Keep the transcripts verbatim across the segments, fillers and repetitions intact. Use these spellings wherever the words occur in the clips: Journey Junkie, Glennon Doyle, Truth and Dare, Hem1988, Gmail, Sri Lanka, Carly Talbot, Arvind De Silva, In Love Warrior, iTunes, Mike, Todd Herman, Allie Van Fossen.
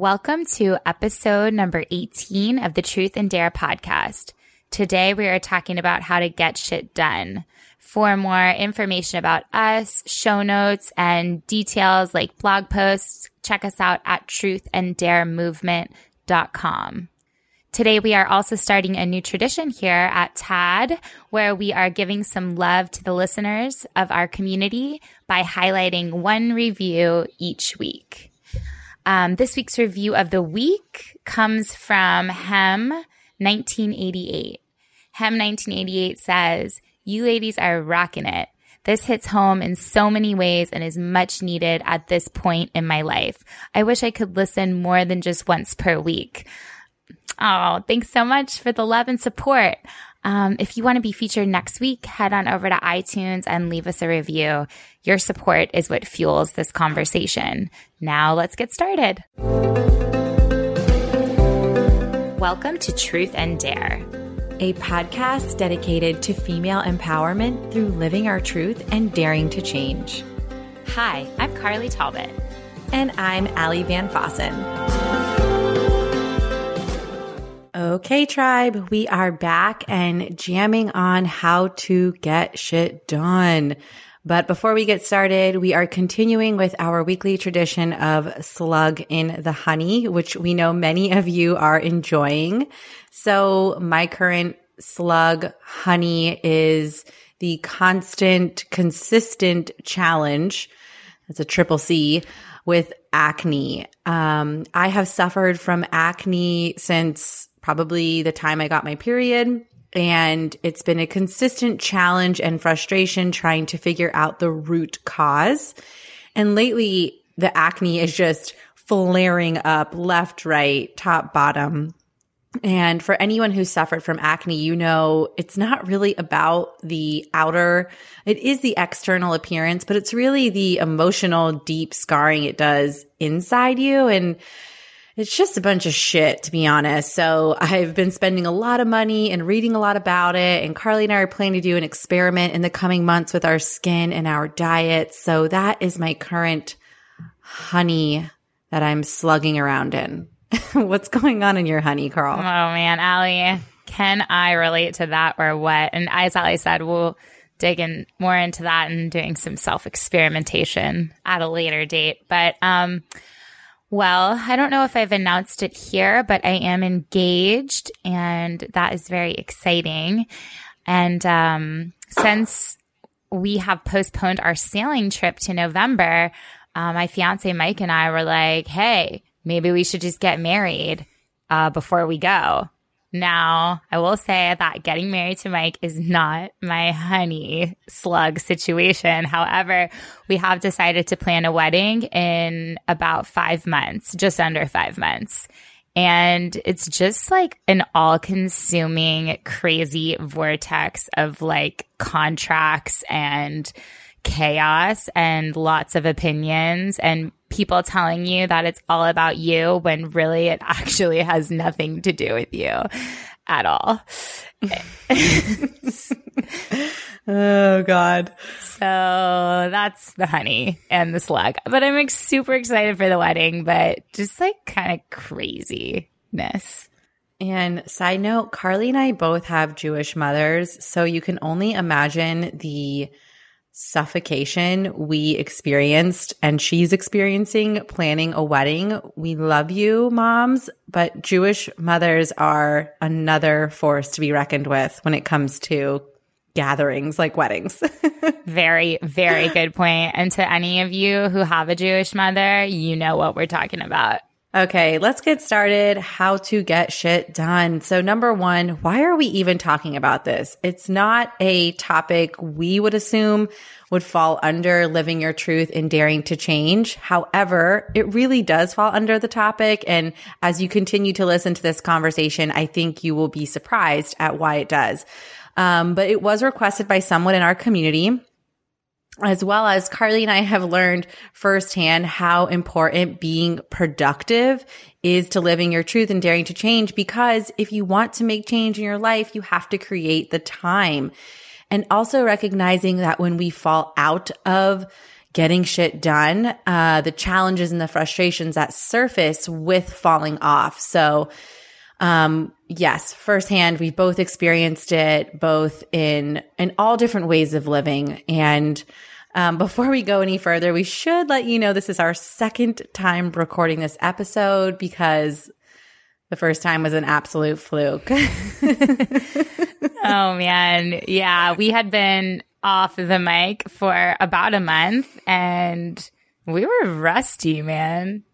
Welcome to episode number eighteen of the Truth and Dare podcast. Today we are talking about how to get shit done. For more information about us, show notes, and details like blog posts, check us out at truth and dare movement dot com. Today we are also starting a new tradition here at T A D where we are giving some love to the listeners of our community by highlighting one review each week. Um, this week's review of the week comes from Hem nineteen eighty-eight. Hem nineteen eighty-eight says, "You ladies are rocking it. This hits home in so many ways and is much needed at this point in my life. I wish I could listen more than just once per week." Oh, thanks so much for the love and support. Um, if you want to be featured next week, head on over to iTunes and leave us a review. Your support is what fuels this conversation. Now let's get started. Welcome to Truth and Dare, a podcast dedicated to female empowerment through living our truth and daring to change. Hi, I'm Carly Talbot. And I'm Allie Van Fossen. Okay, tribe, we are back and jamming on how to get shit done. But before we get started, we are continuing with our weekly tradition of Slug in the Honey, which we know many of you are enjoying. So my current slug honey is the constant, consistent challenge. That's a triple C with acne. Um, I have suffered from acne since probably the time I got my period, and it's been a consistent challenge and frustration trying to figure out the root cause. And lately, the acne is just flaring up left, right, top, bottom. And for anyone who suffered from acne, you know, it's not really about the outer, it is the external appearance, but it's really the emotional, deep scarring it does inside you. And it's just a bunch of shit, to be honest. So I've been spending a lot of money and reading a lot about it. And Carly and I are planning to do an experiment in the coming months with our skin and our diet. So that is my current honey that I'm slugging around in. What's going on in your honey, Carl? Oh, man, Allie, can I relate to that or what? And as Allie said, we'll dig in more into that and doing some self-experimentation at a later date. But um. Well, I don't know if I've announced it here, but I am engaged, and that is very exciting. And um, since we have postponed our sailing trip to November, uh, my fiancé Mike and I were like, hey, maybe we should just get married uh, before we go. Now, I will say that getting married to Mike is not my honey slug situation. However, we have decided to plan a wedding in about five months, just under five months. And it's just like an all-consuming, crazy vortex of like contracts and chaos and lots of opinions and people telling you that it's all about you when really it actually has nothing to do with you at all. Oh, God. So that's the honey and the slug. But I'm like, super excited for the wedding, but just like kind of craziness. And side note, Carly and I both have Jewish mothers, so you can only imagine the suffocation we experienced and she's experiencing planning a wedding. We love you, moms, but Jewish mothers are another force to be reckoned with when it comes to gatherings like weddings. Very, very good point. And to any of you who have a Jewish mother, you know what we're talking about. Okay, let's get started. How to get shit done. So number one, why are we even talking about this? It's not a topic we would assume would fall under living your truth and daring to change. However, it really does fall under the topic. And as you continue to listen to this conversation, I think you will be surprised at why it does. Um, but it was requested by someone in our community, as well as Carly and I have learned firsthand how important being productive is to living your truth and daring to change, because if you want to make change in your life, you have to create the time. And also recognizing that when we fall out of getting shit done, uh, the challenges and the frustrations that surface with falling off. So, um, yes, firsthand, we both experienced it, both in, in all different ways of living. And, um, before we go any further, we should let you know, this is our second time recording this episode because the first time was an absolute fluke. Oh man. Yeah. We had been off the mic for about a month and we were rusty, man.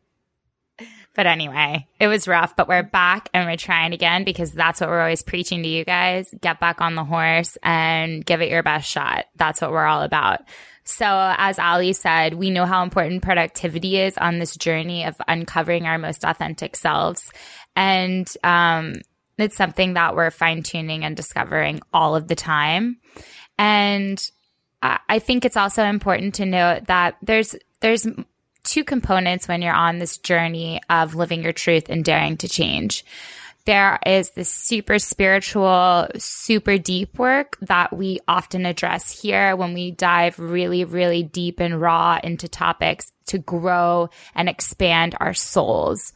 But anyway, it was rough, but we're back and we're trying again because that's what we're always preaching to you guys. Get back on the horse and give it your best shot. That's what we're all about. So as Allie said, we know how important productivity is on this journey of uncovering our most authentic selves. And um, it's something that we're fine-tuning and discovering all of the time. And I think it's also important to note that there's there's two components when you're on this journey of living your truth and daring to change. There is this super spiritual, super deep work that we often address here when we dive really, really deep and raw into topics to grow and expand our souls.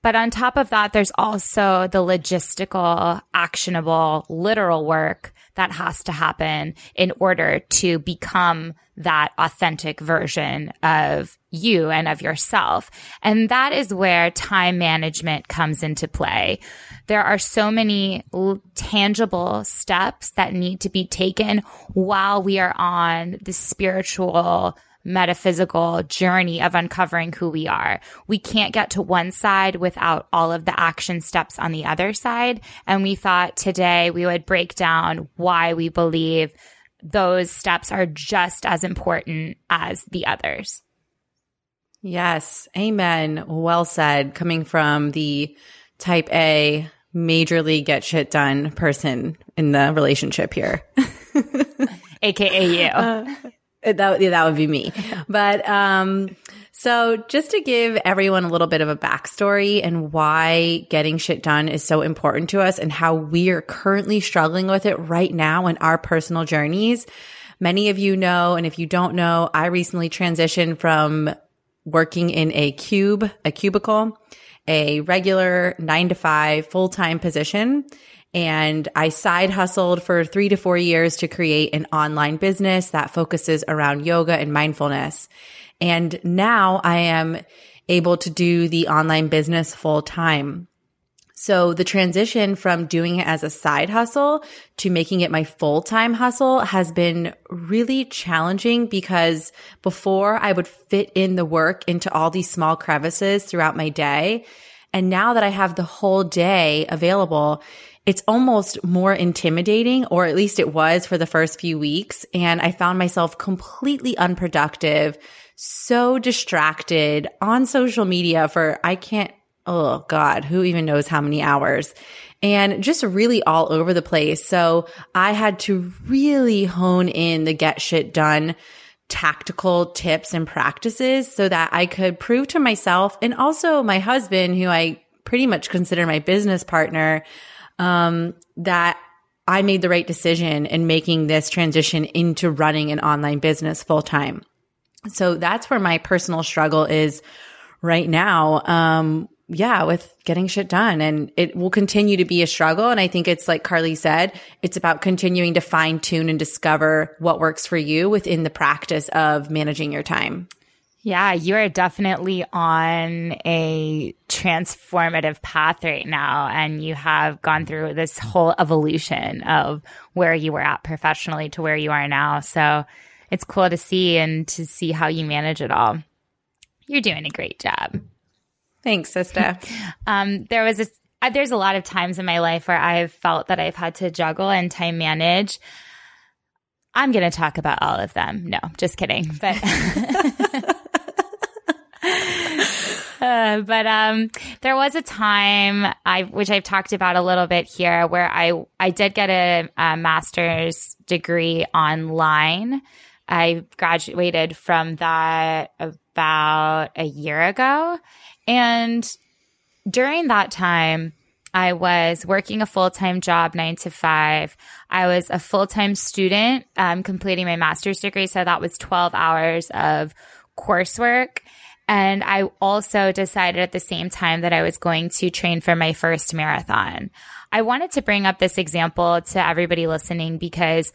But on top of that, there's also the logistical, actionable, literal work that has to happen in order to become that authentic version of you and of yourself. And that is where time management comes into play. There are so many l- tangible steps that need to be taken while we are on the spiritual, metaphysical journey of uncovering who we are. We can't get to one side without all of the action steps on the other side. And we thought today we would break down why we believe those steps are just as important as the others. Yes. Amen. Well said. Coming from the type A, majorly get shit done person in the relationship here. A K A you. Uh- That, that would be me. But um, so just to give everyone a little bit of a backstory and why getting shit done is so important to us and how we are currently struggling with it right now in our personal journeys. Many of you know, and if you don't know, I recently transitioned from working in a cube, a cubicle, a regular nine to five full-time position. And I side hustled for three to four years to create an online business that focuses around yoga and mindfulness. And now I am able to do the online business full time. So the transition from doing it as a side hustle to making it my full-time hustle has been really challenging because before I would fit in the work into all these small crevices throughout my day. And now that I have the whole day available, it's almost more intimidating, or at least it was for the first few weeks. And I found myself completely unproductive, so distracted on social media for I can't, oh God, who even knows how many hours, and just really all over the place. So I had to really hone in the get shit done tactical tips and practices so that I could prove to myself and also my husband, who I pretty much consider my business partner, Um, that I made the right decision in making this transition into running an online business full time. So that's where my personal struggle is right now. Um, yeah, with getting shit done, and it will continue to be a struggle. And I think it's like Carly said, it's about continuing to fine tune and discover what works for you within the practice of managing your time. Yeah, you are definitely on a transformative path right now, and you have gone through this whole evolution of where you were at professionally to where you are now. So it's cool to see and to see how you manage it all. You're doing a great job. Thanks, sister. um, there was a, there's a lot of times in my life where I've felt that I've had to juggle and time manage. I'm going to talk about all of them. No, just kidding. But Uh, but um, there was a time, I which I've talked about a little bit here, where I, I did get a, a master's degree online. I graduated from that about a year ago. And during that time, I was working a full-time job, nine to five. I was a full-time student um, completing my master's degree. So that was twelve hours of coursework. And I also decided at the same time that I was going to train for my first marathon. I wanted to bring up this example to everybody listening because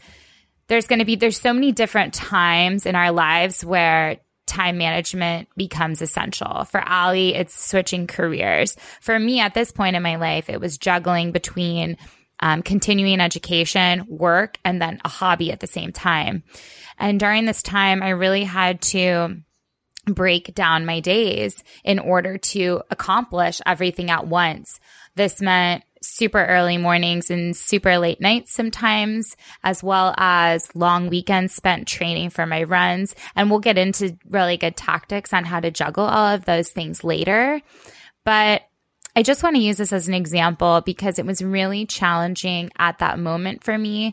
there's going to be, there's so many different times in our lives where time management becomes essential. For Allie, it's switching careers. For me, at this point in my life, it was juggling between um, continuing education, work, and then a hobby at the same time. And during this time, I really had to break down my days in order to accomplish everything at once. This meant super early mornings and super late nights sometimes, as well as long weekends spent training for my runs. And we'll get into really good tactics on how to juggle all of those things later. But I just want to use this as an example because it was really challenging at that moment for me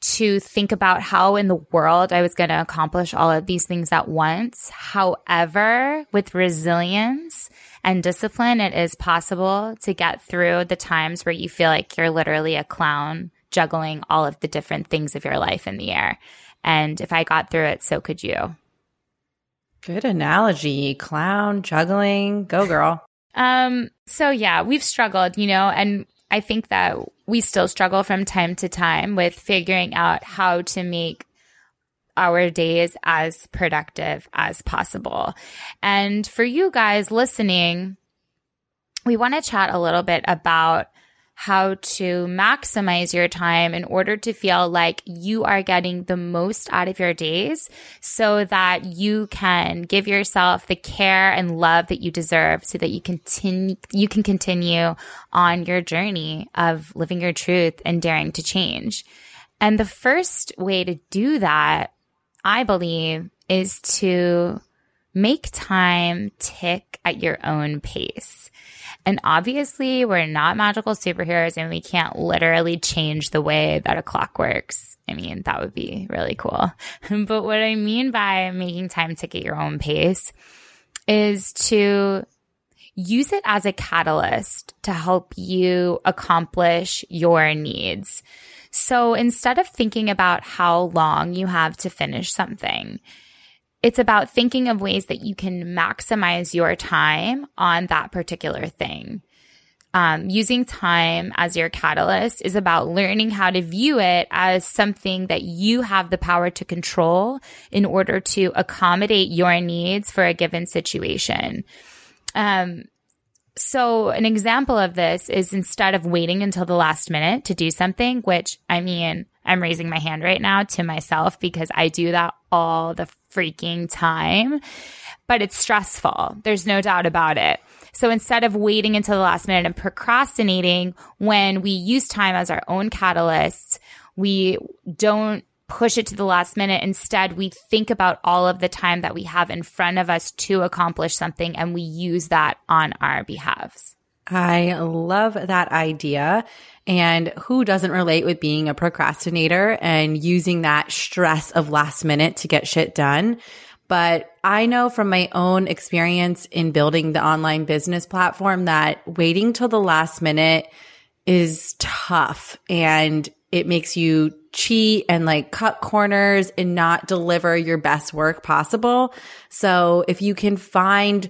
to think about how in the world I was going to accomplish all of these things at once. However, with resilience and discipline, it is possible to get through the times where you feel like you're literally a clown juggling all of the different things of your life in the air. And if I got through it, so could you. Good analogy. Clown, juggling, go girl. um. So yeah, we've struggled, you know, and I think that we still struggle from time to time with figuring out how to make our days as productive as possible. And for you guys listening, we want to chat a little bit about how to maximize your time in order to feel like you are getting the most out of your days so that you can give yourself the care and love that you deserve so that you continue, you can continue on your journey of living your truth and daring to change. And the first way to do that, I believe, is to make time tick at your own pace. And obviously, we're not magical superheroes and we can't literally change the way that a clock works. I mean, that would be really cool. But what I mean by making time tick at your own pace is to use it as a catalyst to help you accomplish your needs. So instead of thinking about how long you have to finish something, it's about thinking of ways that you can maximize your time on that particular thing. Um, using time as your catalyst is about learning how to view it as something that you have the power to control in order to accommodate your needs for a given situation. Um, so an example of this is instead of waiting until the last minute to do something, which, I mean, I'm raising my hand right now to myself because I do that all the freaking time, but it's stressful. There's no doubt about it. So instead of waiting until the last minute and procrastinating, when we use time as our own catalyst, we don't push it to the last minute. Instead, we think about all of the time that we have in front of us to accomplish something, and we use that on our behalves. I love that idea. And who doesn't relate with being a procrastinator and using that stress of last minute to get shit done? But I know from my own experience in building the online business platform that waiting till the last minute is tough, and it makes you cheat and like cut corners and not deliver your best work possible. So if you can find,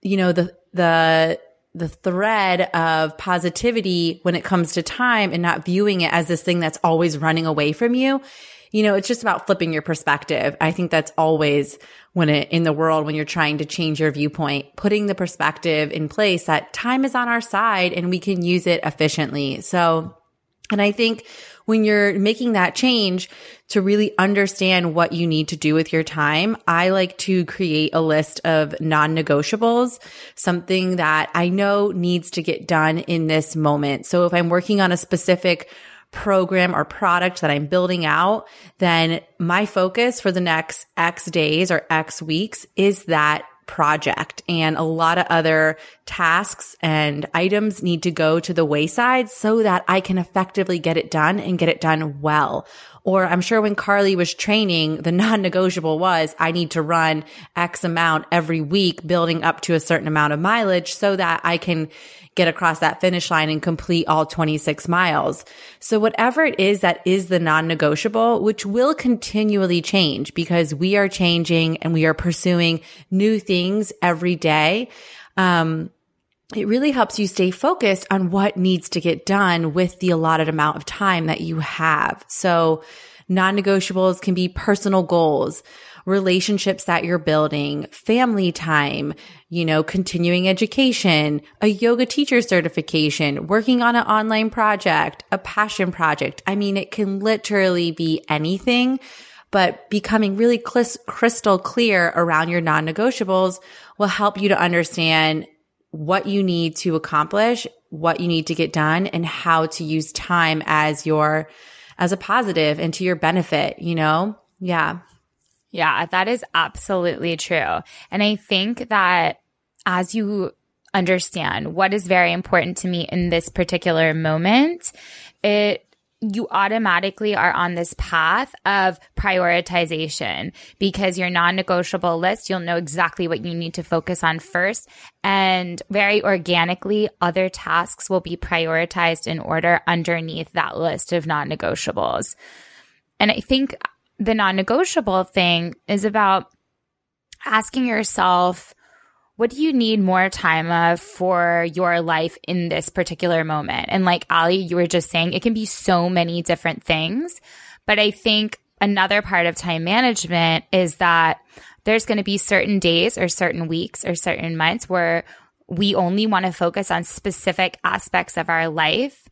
you know, the, the, the thread of positivity when it comes to time and not viewing it as this thing that's always running away from you. You know, it's just about flipping your perspective. I think that's always when it, in the world, when you're trying to change your viewpoint, putting the perspective in place that time is on our side and we can use it efficiently. So, and I think when you're making that change to really understand what you need to do with your time, I like to create a list of non-negotiables, something that I know needs to get done in this moment. So if I'm working on a specific program or product that I'm building out, then my focus for the next X days or X weeks is that project, and a lot of other tasks and items need to go to the wayside so that I can effectively get it done and get it done well. Or I'm sure when Carly was training, the non-negotiable was I need to run X amount every week, building up to a certain amount of mileage so that I can get across that finish line and complete all twenty-six miles. So whatever it is that is the non-negotiable, which will continually change because we are changing and we are pursuing new things every day. Um, it really helps you stay focused on what needs to get done with the allotted amount of time that you have. So non-negotiables can be personal goals, relationships that you're building, family time, you know, continuing education, a yoga teacher certification, working on an online project, a passion project. I mean, it can literally be anything, but becoming really crystal clear around your non-negotiables will help you to understand what you need to accomplish, what you need to get done, and how to use time as your, as a positive and to your benefit, you know? Yeah. Yeah, that is absolutely true. And I think that as you understand what is very important to me in this particular moment, it you automatically are on this path of prioritization because your non-negotiable list, you'll know exactly what you need to focus on first. And very organically, other tasks will be prioritized in order underneath that list of non-negotiables. And I think the non-negotiable thing is about asking yourself, what do you need more time of for your life in this particular moment? And like Allie, you were just saying, it can be so many different things. But I think another part of time management is that there's going to be certain days or certain weeks or certain months where we only want to focus on specific aspects of our life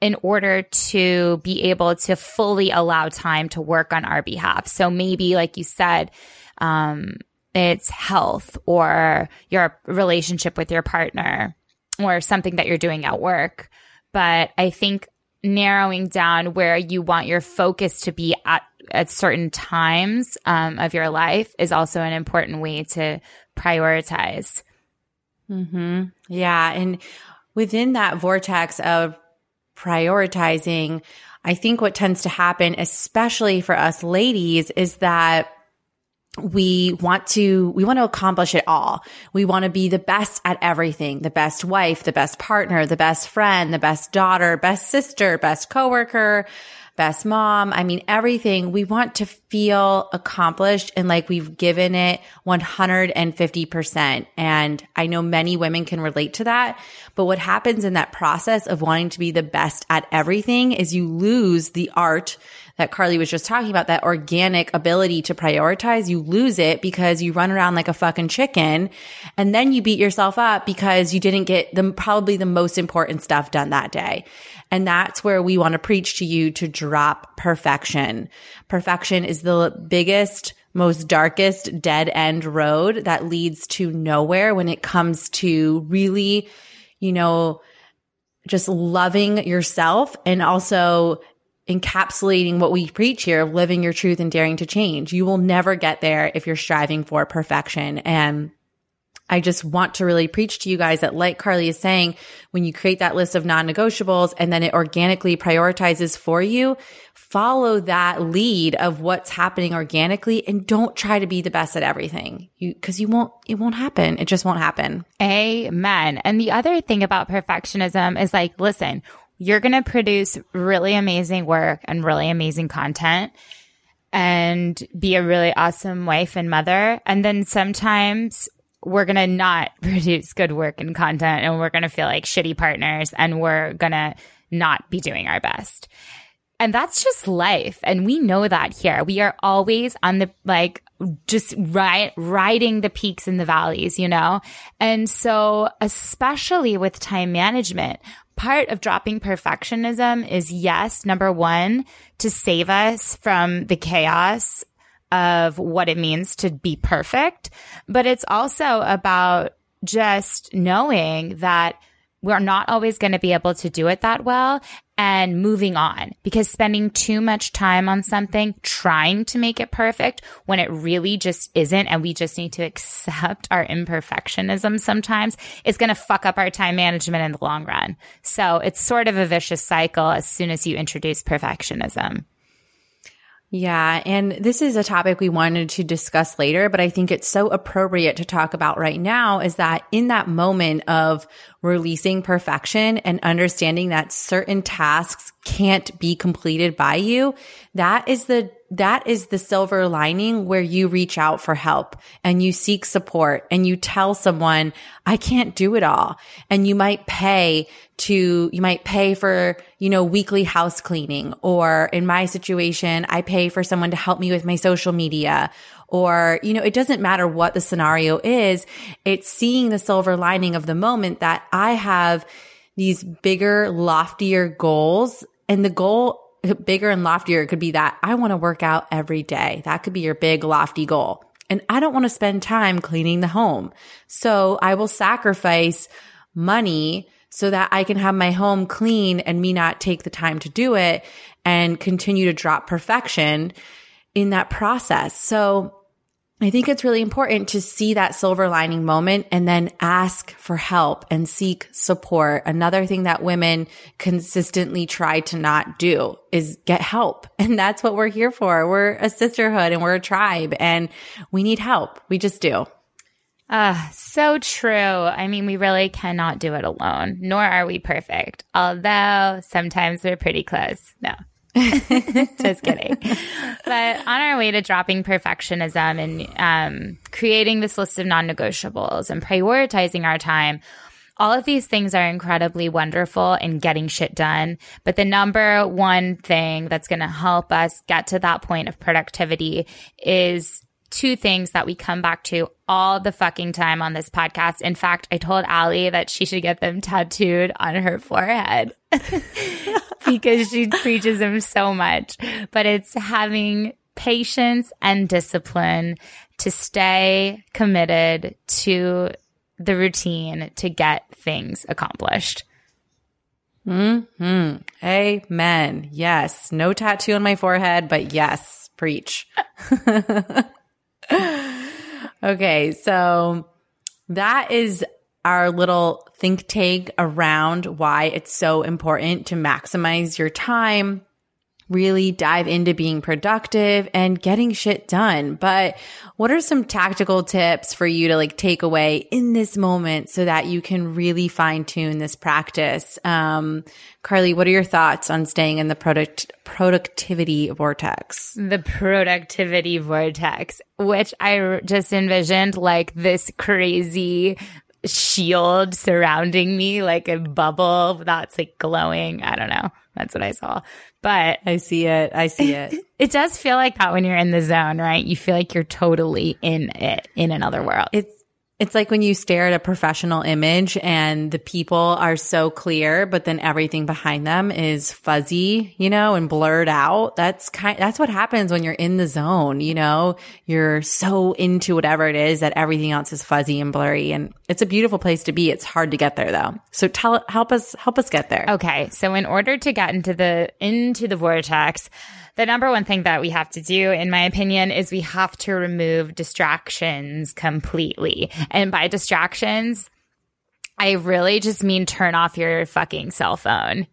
in order to be able to fully allow time to work on our behalf. So maybe, like you said, um, it's health or your relationship with your partner or something that you're doing at work. But I think narrowing down where you want your focus to be at, at certain times um, of your life is also an important way to prioritize. Mm-hmm. Yeah. And within that vortex of prioritizing, I think what tends to happen, especially for us ladies, is that we want to, we want to accomplish it all. We want to be the best at everything, the best wife, the best partner, the best friend, the best daughter, best sister, best coworker, best mom. I mean, everything. We want to feel accomplished and like we've given it one hundred fifty percent. And I know many women can relate to that. But what happens in that process of wanting to be the best at everything is you lose the art that Carly was just talking about, that organic ability to prioritize. You lose it because you run around like a fucking chicken, and then you beat yourself up because you didn't get the probably the most important stuff done that day. And that's where we want to preach to you to drop perfection. Perfection is the biggest, most darkest dead end road that leads to nowhere when it comes to really, you know, just loving yourself and also encapsulating what we preach here of living your truth and daring to change. You will never get there if you're striving for perfection. And I just want to really preach to you guys that, like Carly is saying, when you create that list of non-negotiables and then it organically prioritizes for you, follow that lead of what's happening organically and don't try to be the best at everything. You, cause you won't, it won't happen. It just won't happen. Amen. And the other thing about perfectionism is like, listen, you're going to produce really amazing work and really amazing content and be a really awesome wife and mother. And then sometimes we're going to not produce good work and content, and we're going to feel like shitty partners, and we're going to not be doing our best. And that's just life. And we know that here. We are always on the, like, just ri- riding the peaks and the valleys, you know? And so especially with time management, part of dropping perfectionism is, yes, number one, to save us from the chaos of what it means to be perfect. But it's also about just knowing that we're not always going to be able to do it that well, and moving on, because spending too much time on something, trying to make it perfect when it really just isn't, and we just need to accept our imperfectionism sometimes, is going to fuck up our time management in the long run. So it's sort of a vicious cycle as soon as you introduce perfectionism. Yeah, and this is a topic we wanted to discuss later, but I think it's so appropriate to talk about right now, is that in that moment of releasing perfection and understanding that certain tasks can't be completed by you, that is the that is the silver lining, where you reach out for help and you seek support and you tell someone, I can't do it all. And you might pay to, you might pay for, you know, weekly house cleaning, or in my situation, I pay for someone to help me with my social media. Or, you know, it doesn't matter what the scenario is. It's seeing the silver lining of the moment, that I have these bigger, loftier goals, and the goal bigger and loftier could be that I want to work out every day. That could be your big, lofty goal. And I don't want to spend time cleaning the home. So I will sacrifice money so that I can have my home clean and me not take the time to do it and continue to drop perfection in that process. So I think it's really important to see that silver lining moment and then ask for help and seek support. Another thing that women consistently try to not do is get help. And that's what we're here for. We're a sisterhood and we're a tribe, and we need help. We just do. Ah, uh, so true. I mean, we really cannot do it alone, nor are we perfect. Although sometimes we're pretty close. No. Just kidding. But on our way to dropping perfectionism and um, creating this list of non-negotiables and prioritizing our time, all of these things are incredibly wonderful in getting shit done. But the number one thing that's going to help us get to that point of productivity is two things that we come back to all the fucking time on this podcast. In fact, I told Allie that she should get them tattooed on her forehead because she preaches them so much. But it's having patience and discipline to stay committed to the routine to get things accomplished. Mm-hmm. Amen. Yes. No tattoo on my forehead, but yes, preach. Okay, so that is our little think tank around why it's so important to maximize your time, really dive into being productive and getting shit done. But what are some tactical tips for you to like take away in this moment so that you can really fine tune this practice? Um, Carly, what are your thoughts on staying in the product productivity vortex? The productivity vortex, which I just envisioned like this crazy shield surrounding me, like a bubble that's like glowing. I don't know. That's what I saw. But I see it. I see it. It does feel like that when you're in the zone, right? You feel like you're totally in it, in another world. It's it's like when you stare at a professional image and the people are so clear, but then everything behind them is fuzzy, you know, and blurred out. That's kind that's what happens when you're in the zone, you know. You're so into whatever it is that everything else is fuzzy and blurry, and it's a beautiful place to be. It's hard to get there though. So tell help us help us get there. Okay. So in order to get into the into the vortex, the number one thing that we have to do, in my opinion, is we have to remove distractions completely. And by distractions, I really just mean turn off your fucking cell phone.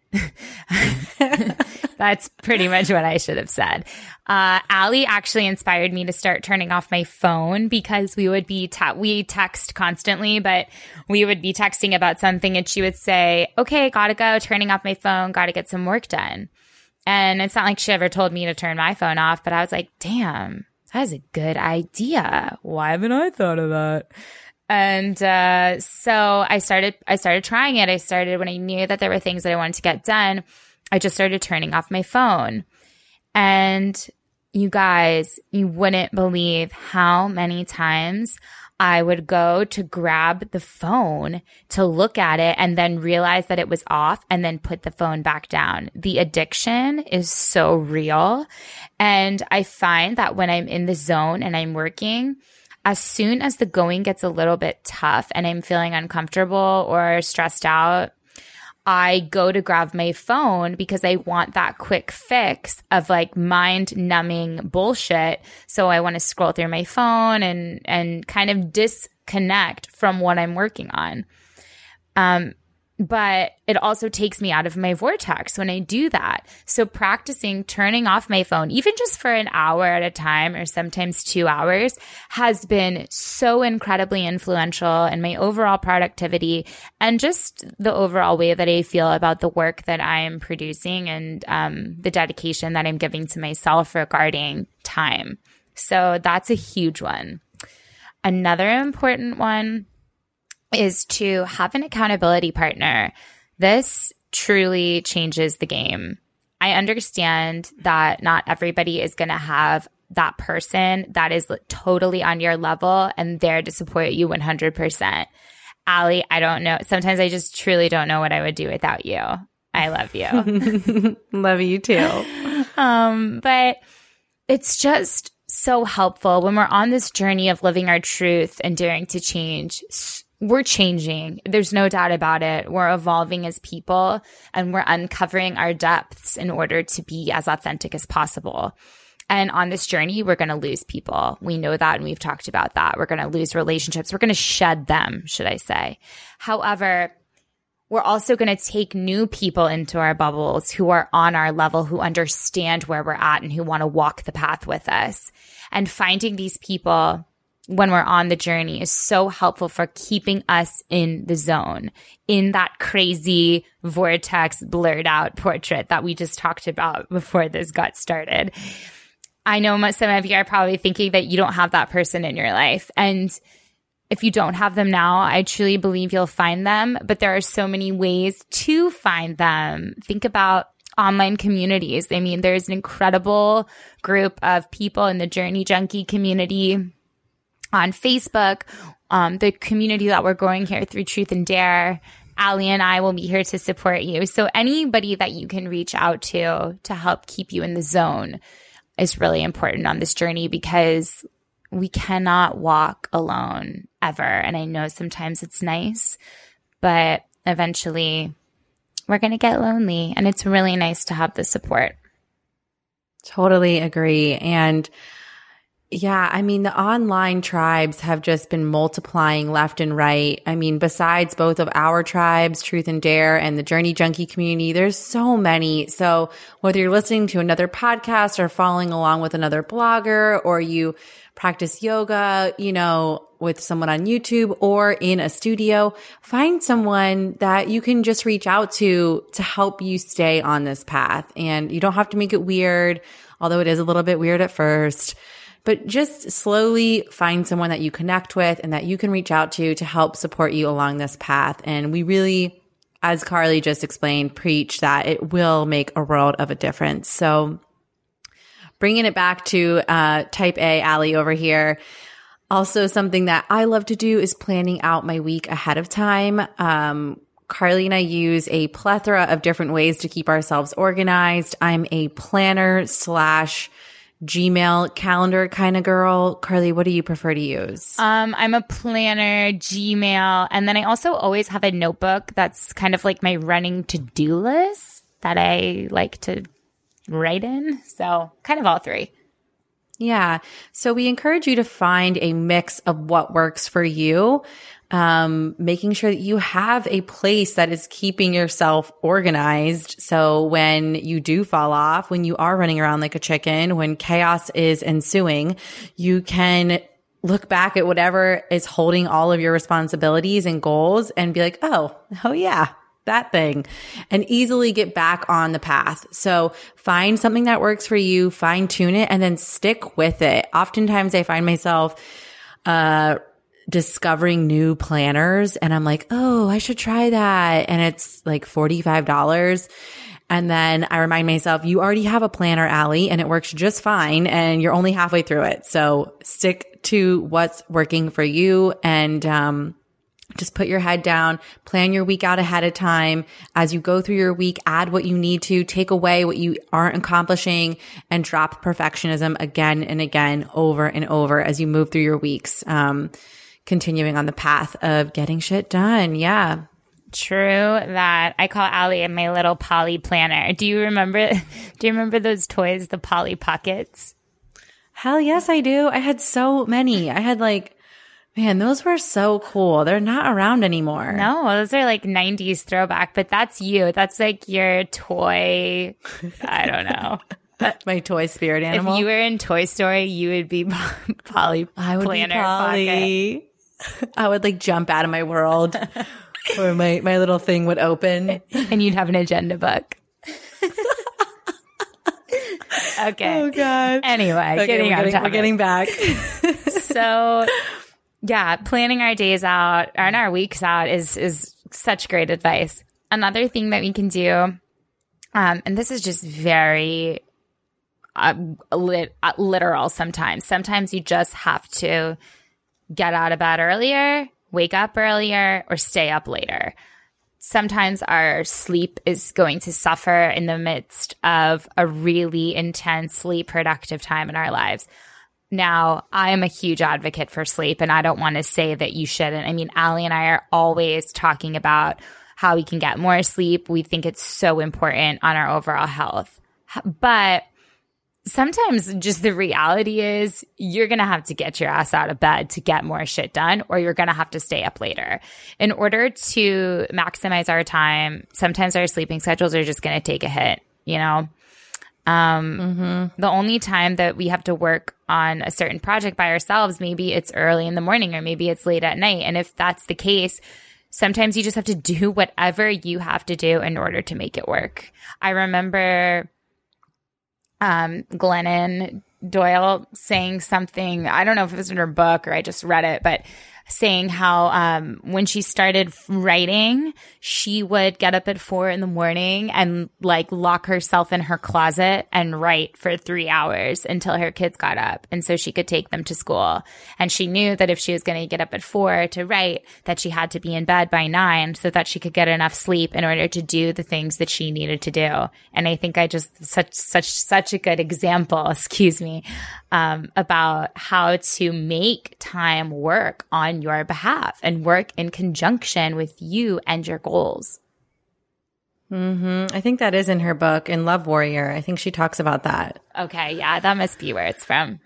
That's pretty much what I should have said. Uh, Allie actually inspired me to start turning off my phone, because we would be te- – we text constantly, but we would be texting about something and she would say, okay, gotta go, turning off my phone, gotta get some work done. And it's not like she ever told me to turn my phone off, but I was like, damn, that is a good idea. Why haven't I thought of that? And uh, so I started I started trying it. I started when I knew that there were things that I wanted to get done. I just started turning off my phone. And you guys, you wouldn't believe how many times I would go to grab the phone to look at it and then realize that it was off and then put the phone back down. The addiction is so real. And I find that when I'm in the zone and I'm working, as soon as the going gets a little bit tough and I'm feeling uncomfortable or stressed out, I go to grab my phone because I want that quick fix of like mind numbing bullshit. So I want to scroll through my phone and, and kind of disconnect from what I'm working on. Um, but it also takes me out of my vortex when I do that. So practicing turning off my phone, even just for an hour at a time or sometimes two hours, has been so incredibly influential in my overall productivity and just the overall way that I feel about the work that I am producing and um, the dedication that I'm giving to myself regarding time. So that's a huge one. Another important one is to have an accountability partner. This truly changes the game. I understand that not everybody is going to have that person that is totally on your level and there to support you one hundred percent. Allie, I don't know. Sometimes I just truly don't know what I would do without you. I love you. Love you too. Um, but it's just so helpful when we're on this journey of living our truth and daring to change. We're changing. There's no doubt about it. We're evolving as people and we're uncovering our depths in order to be as authentic as possible. And on this journey, we're going to lose people. We know that and we've talked about that. We're going to lose relationships. We're going to shed them, should I say. However, we're also going to take new people into our bubbles who are on our level, who understand where we're at and who want to walk the path with us. And finding these people when we're on the journey is so helpful for keeping us in the zone, in that crazy vortex blurred out portrait that we just talked about before this got started. I know some of you are probably thinking that you don't have that person in your life. And if you don't have them now, I truly believe you'll find them. But there are so many ways to find them. Think about online communities. I mean, there's an incredible group of people in the Journey Junkie community on Facebook, um, the community that we're growing here through Truth and Dare. Allie and I will be here to support you. So anybody that you can reach out to to help keep you in the zone is really important on this journey because we cannot walk alone ever. And I know sometimes it's nice, but eventually we're going to get lonely. And it's really nice to have the support. Totally agree. And yeah, I mean, the online tribes have just been multiplying left and right. I mean, besides both of our tribes, Truth and Dare, and the Journey Junkie community, there's so many. So whether you're listening to another podcast or following along with another blogger, or you practice yoga, you know, with someone on YouTube or in a studio, find someone that you can just reach out to to help you stay on this path. And you don't have to make it weird, although it is a little bit weird at first. But just slowly find someone that you connect with and that you can reach out to to help support you along this path. And we really, as Carly just explained, preach that it will make a world of a difference. So bringing it back to uh, type A Allie over here. Also something that I love to do is planning out my week ahead of time. Um, Carly and I use a plethora of different ways to keep ourselves organized. I'm a planner slash Gmail calendar kind of girl. Carly, what do you prefer to use? Um, I'm a planner, Gmail, and then I also always have a notebook that's kind of like my running to-do list that I like to write in. So kind of all three. Yeah. So we encourage you to find a mix of what works for you, um, making sure that you have a place that is keeping yourself organized. So when you do fall off, when you are running around like a chicken, when chaos is ensuing, you can look back at whatever is holding all of your responsibilities and goals and be like, oh, oh yeah, that thing, and easily get back on the path. So find something that works for you, fine tune it, and then stick with it. Oftentimes I find myself, uh, discovering new planners and I'm like, oh, I should try that. And it's like forty-five dollars. And then I remind myself, you already have a planner, Allie, and it works just fine. And you're only halfway through it. So stick to what's working for you. And, um, just put your head down, plan your week out ahead of time. As you go through your week, add what you need to, take away what you aren't accomplishing, and drop perfectionism again and again, over and over as you move through your weeks, um, continuing on the path of getting shit done. Yeah. true that. I call Allie my little Polly planner. Do you remember? Do you remember those toys, the Polly Pockets? Hell yes, I do. I had so many. I had like, man, those were so cool. They're not around anymore. No, those are like nineties throwback, but that's you. That's like your toy. I don't know. My toy spirit animal. If you were in Toy Story, you would be Polly I would Planner be Polly. Pocket. I would like jump out of my world or my, my little thing would open. And you'd have an agenda book. Okay. Oh, God. Anyway, okay, getting we're, on getting, topic. We're getting back. So... yeah, planning our days out and our weeks out is is such great advice. Another thing that we can do, um, and this is just very uh, lit, uh, literal sometimes. Sometimes you just have to get out of bed earlier, wake up earlier, or stay up later. Sometimes our sleep is going to suffer in the midst of a really intensely productive time in our lives. Now, I am a huge advocate for sleep, and I don't want to say that you shouldn't. I mean, Allie and I are always talking about how we can get more sleep. We think it's so important on our overall health. But sometimes just the reality is you're going to have to get your ass out of bed to get more shit done, or you're going to have to stay up later. In order to maximize our time, sometimes our sleeping schedules are just going to take a hit, you know? Um, mm-hmm. The only time that we have to work on a certain project by ourselves, maybe it's early in the morning or maybe it's late at night. And if that's the case, sometimes you just have to do whatever you have to do in order to make it work. I remember um, Glennon Doyle saying something, I don't know if it was in her book or I just read it, but saying how um, when she started writing, she would get up at four in the morning and like lock herself in her closet and write for three hours until her kids got up. And so she could take them to school. And she knew that if she was going to get up at four to write, that she had to be in bed by nine so that she could get enough sleep in order to do the things that she needed to do. And I think I just such, such, such a good example, excuse me, um, about how to make time work on your behalf and work in conjunction with you and your goals. Mm-hmm. I think that is in her book, In Love Warrior. I think she talks about that. Okay. Yeah. That must be where it's from.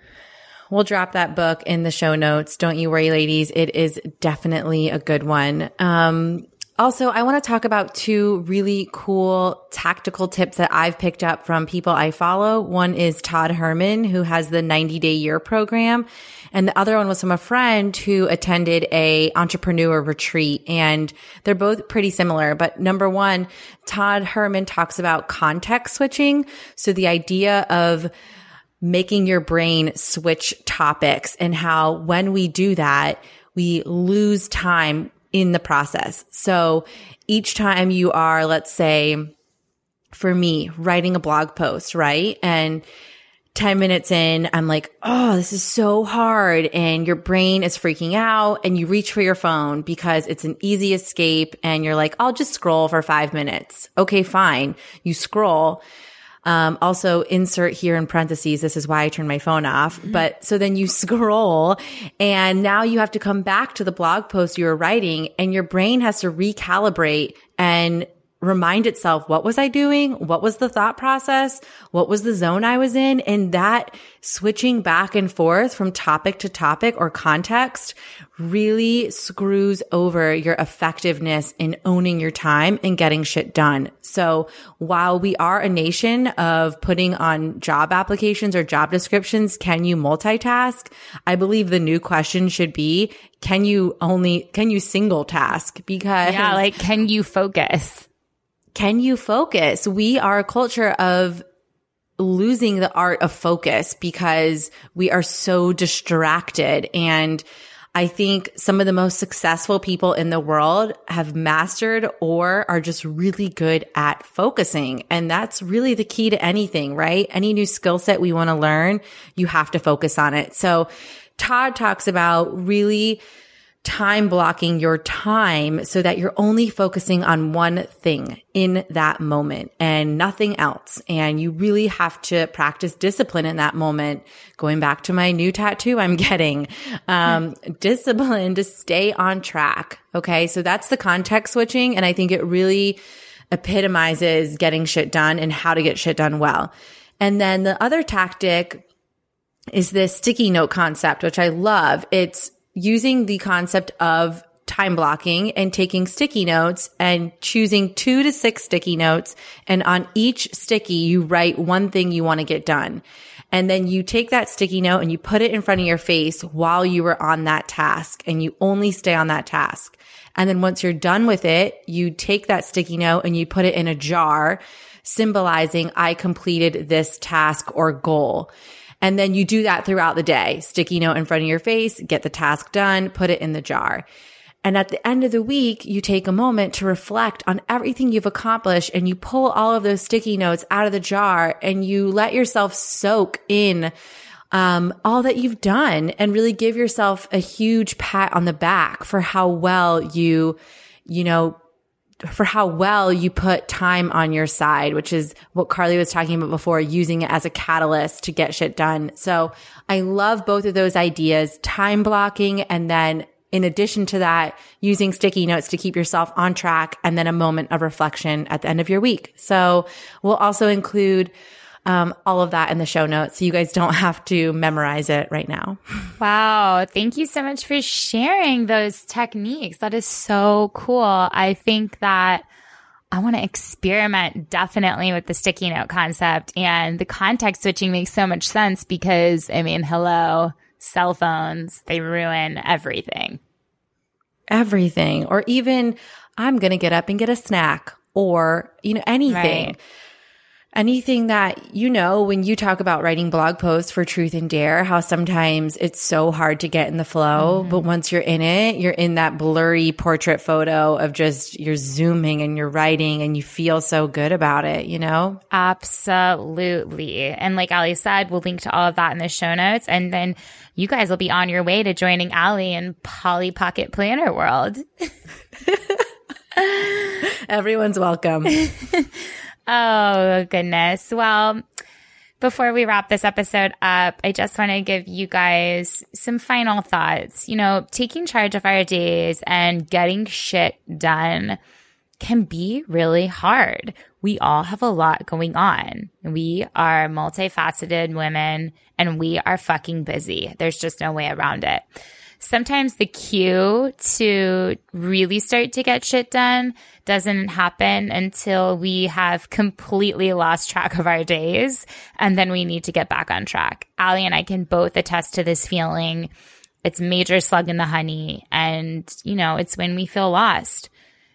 We'll drop that book in the show notes. Don't you worry, ladies. It is definitely a good one. Um, also, I want to talk about two really cool tactical tips that I've picked up from people I follow. One is Todd Herman, who has the ninety-Day Year Program. And the other one was from a friend who attended a entrepreneur retreat. And they're both pretty similar. But number one, Todd Herman talks about context switching. So the idea of making your brain switch topics and how when we do that, we lose time in the process. So each time you are, let's say, for me, writing a blog post, right? And ten minutes in, I'm like, oh, this is so hard. And your brain is freaking out and you reach for your phone because it's an easy escape. And you're like, I'll just scroll for five minutes. Okay, fine. You scroll. Um, also insert here in parentheses, this is why I turned my phone off. Mm-hmm. But so then you scroll and now you have to come back to the blog post you were writing and your brain has to recalibrate and remind itself, what was I doing? What was the thought process? What was the zone I was in? And that switching back and forth from topic to topic or context really screws over your effectiveness in owning your time and getting shit done. So while we are a nation of putting on job applications or job descriptions, can you multitask? I believe the new question should be, can you only, can you single task? Because yeah, like, can you focus? Can you focus? We are a culture of losing the art of focus because we are so distracted. And I think some of the most successful people in the world have mastered or are just really good at focusing. And that's really the key to anything, right? Any new skill set we want to learn, you have to focus on it. So Todd talks about really time blocking your time so that you're only focusing on one thing in that moment and nothing else. And you really have to practice discipline in that moment. Going back to my new tattoo I'm getting, um, discipline to stay on track. Okay. So that's the context switching. And I think it really epitomizes getting shit done and how to get shit done well. And then the other tactic is this sticky note concept, which I love. It's using the concept of time blocking and taking sticky notes and choosing two to six sticky notes. And on each sticky, you write one thing you want to get done. And then you take that sticky note and you put it in front of your face while you were on that task, and you only stay on that task. And then once you're done with it, you take that sticky note and you put it in a jar, symbolizing I completed this task or goal. And then you do that throughout the day. Sticky note in front of your face, get the task done, put it in the jar. And at the end of the week, you take a moment to reflect on everything you've accomplished, and you pull all of those sticky notes out of the jar and you let yourself soak in um, all that you've done, and really give yourself a huge pat on the back for how well you, you know, for how well you put time on your side, which is what Carly was talking about before, using it as a catalyst to get shit done. So I love both of those ideas, time blocking, and then in addition to that, using sticky notes to keep yourself on track, and then a moment of reflection at the end of your week. So we'll also include um, all of that in the show notes, so you guys don't have to memorize it right now. Wow. Thank you so much for sharing those techniques. That is so cool. I think that I want to experiment definitely with the sticky note concept, and the context switching makes so much sense because, I mean, hello, cell phones, they ruin everything. Everything. Or even I'm going to get up and get a snack, or, you know, anything. Right. Anything that, you know, when you talk about writing blog posts for Truth and Dare, how sometimes it's so hard to get in the flow, mm-hmm. but once you're in it, you're in that blurry portrait photo of just you're zooming and you're writing and you feel so good about it, you know? Absolutely. And like Allie said, we'll link to all of that in the show notes. And then you guys will be on your way to joining Allie in Polly Pocket Planner world. Everyone's welcome. Oh, goodness. Well, before we wrap this episode up, I just want to give you guys some final thoughts. You know, taking charge of our days and getting shit done can be really hard. We all have a lot going on. We are multifaceted women, and we are fucking busy. There's just no way around it. Sometimes the cue to really start to get shit done doesn't happen until we have completely lost track of our days, and then we need to get back on track. Allie and I can both attest to this feeling. It's major slug in the honey, and, you know, it's when we feel lost.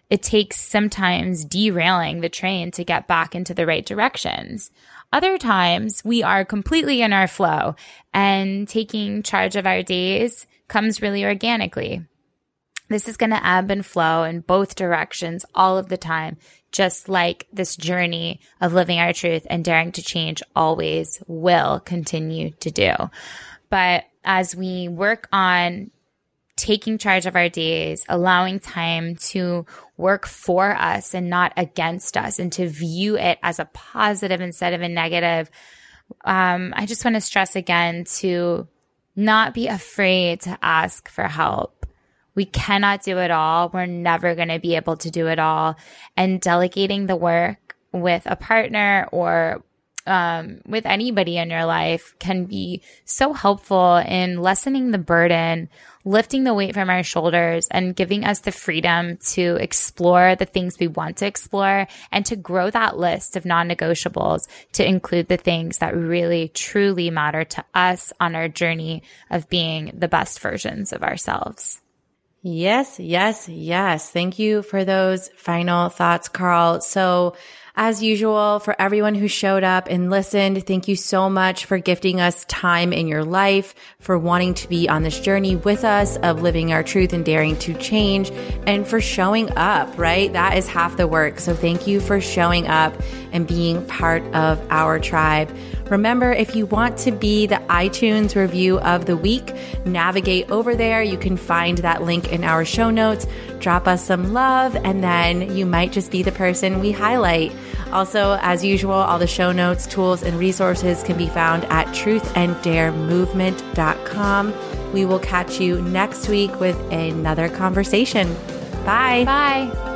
It takes sometimes derailing the train to get back into the right directions. Other times, we are completely in our flow, and taking charge of our days comes really organically. This is going to ebb and flow in both directions all of the time, just like this journey of living our truth and daring to change always will continue to do. But as we work on taking charge of our days, allowing time to work for us and not against us, and to view it as a positive instead of a negative, um, I just want to stress again to not be afraid to ask for help. We cannot do it all. We're never going to be able to do it all. And delegating the work with a partner or um, with anybody in your life can be so helpful in lessening the burden, lifting the weight from our shoulders, and giving us the freedom to explore the things we want to explore, and to grow that list of non-negotiables to include the things that really, truly matter to us on our journey of being the best versions of ourselves. Yes, yes, yes. Thank you for those final thoughts, Carl. So as usual, for everyone who showed up and listened, thank you so much for gifting us time in your life, for wanting to be on this journey with us of living our truth and daring to change, and for showing up, right? That is half the work. So thank you for showing up and being part of our tribe. Remember, if you want to be the iTunes review of the week, navigate over there. You can find that link in our show notes. Drop us some love, and then you might just be the person we highlight. Also, as usual, all the show notes, tools, and resources can be found at truth and dare movement dot com. We will catch you next week with another conversation. Bye. Bye.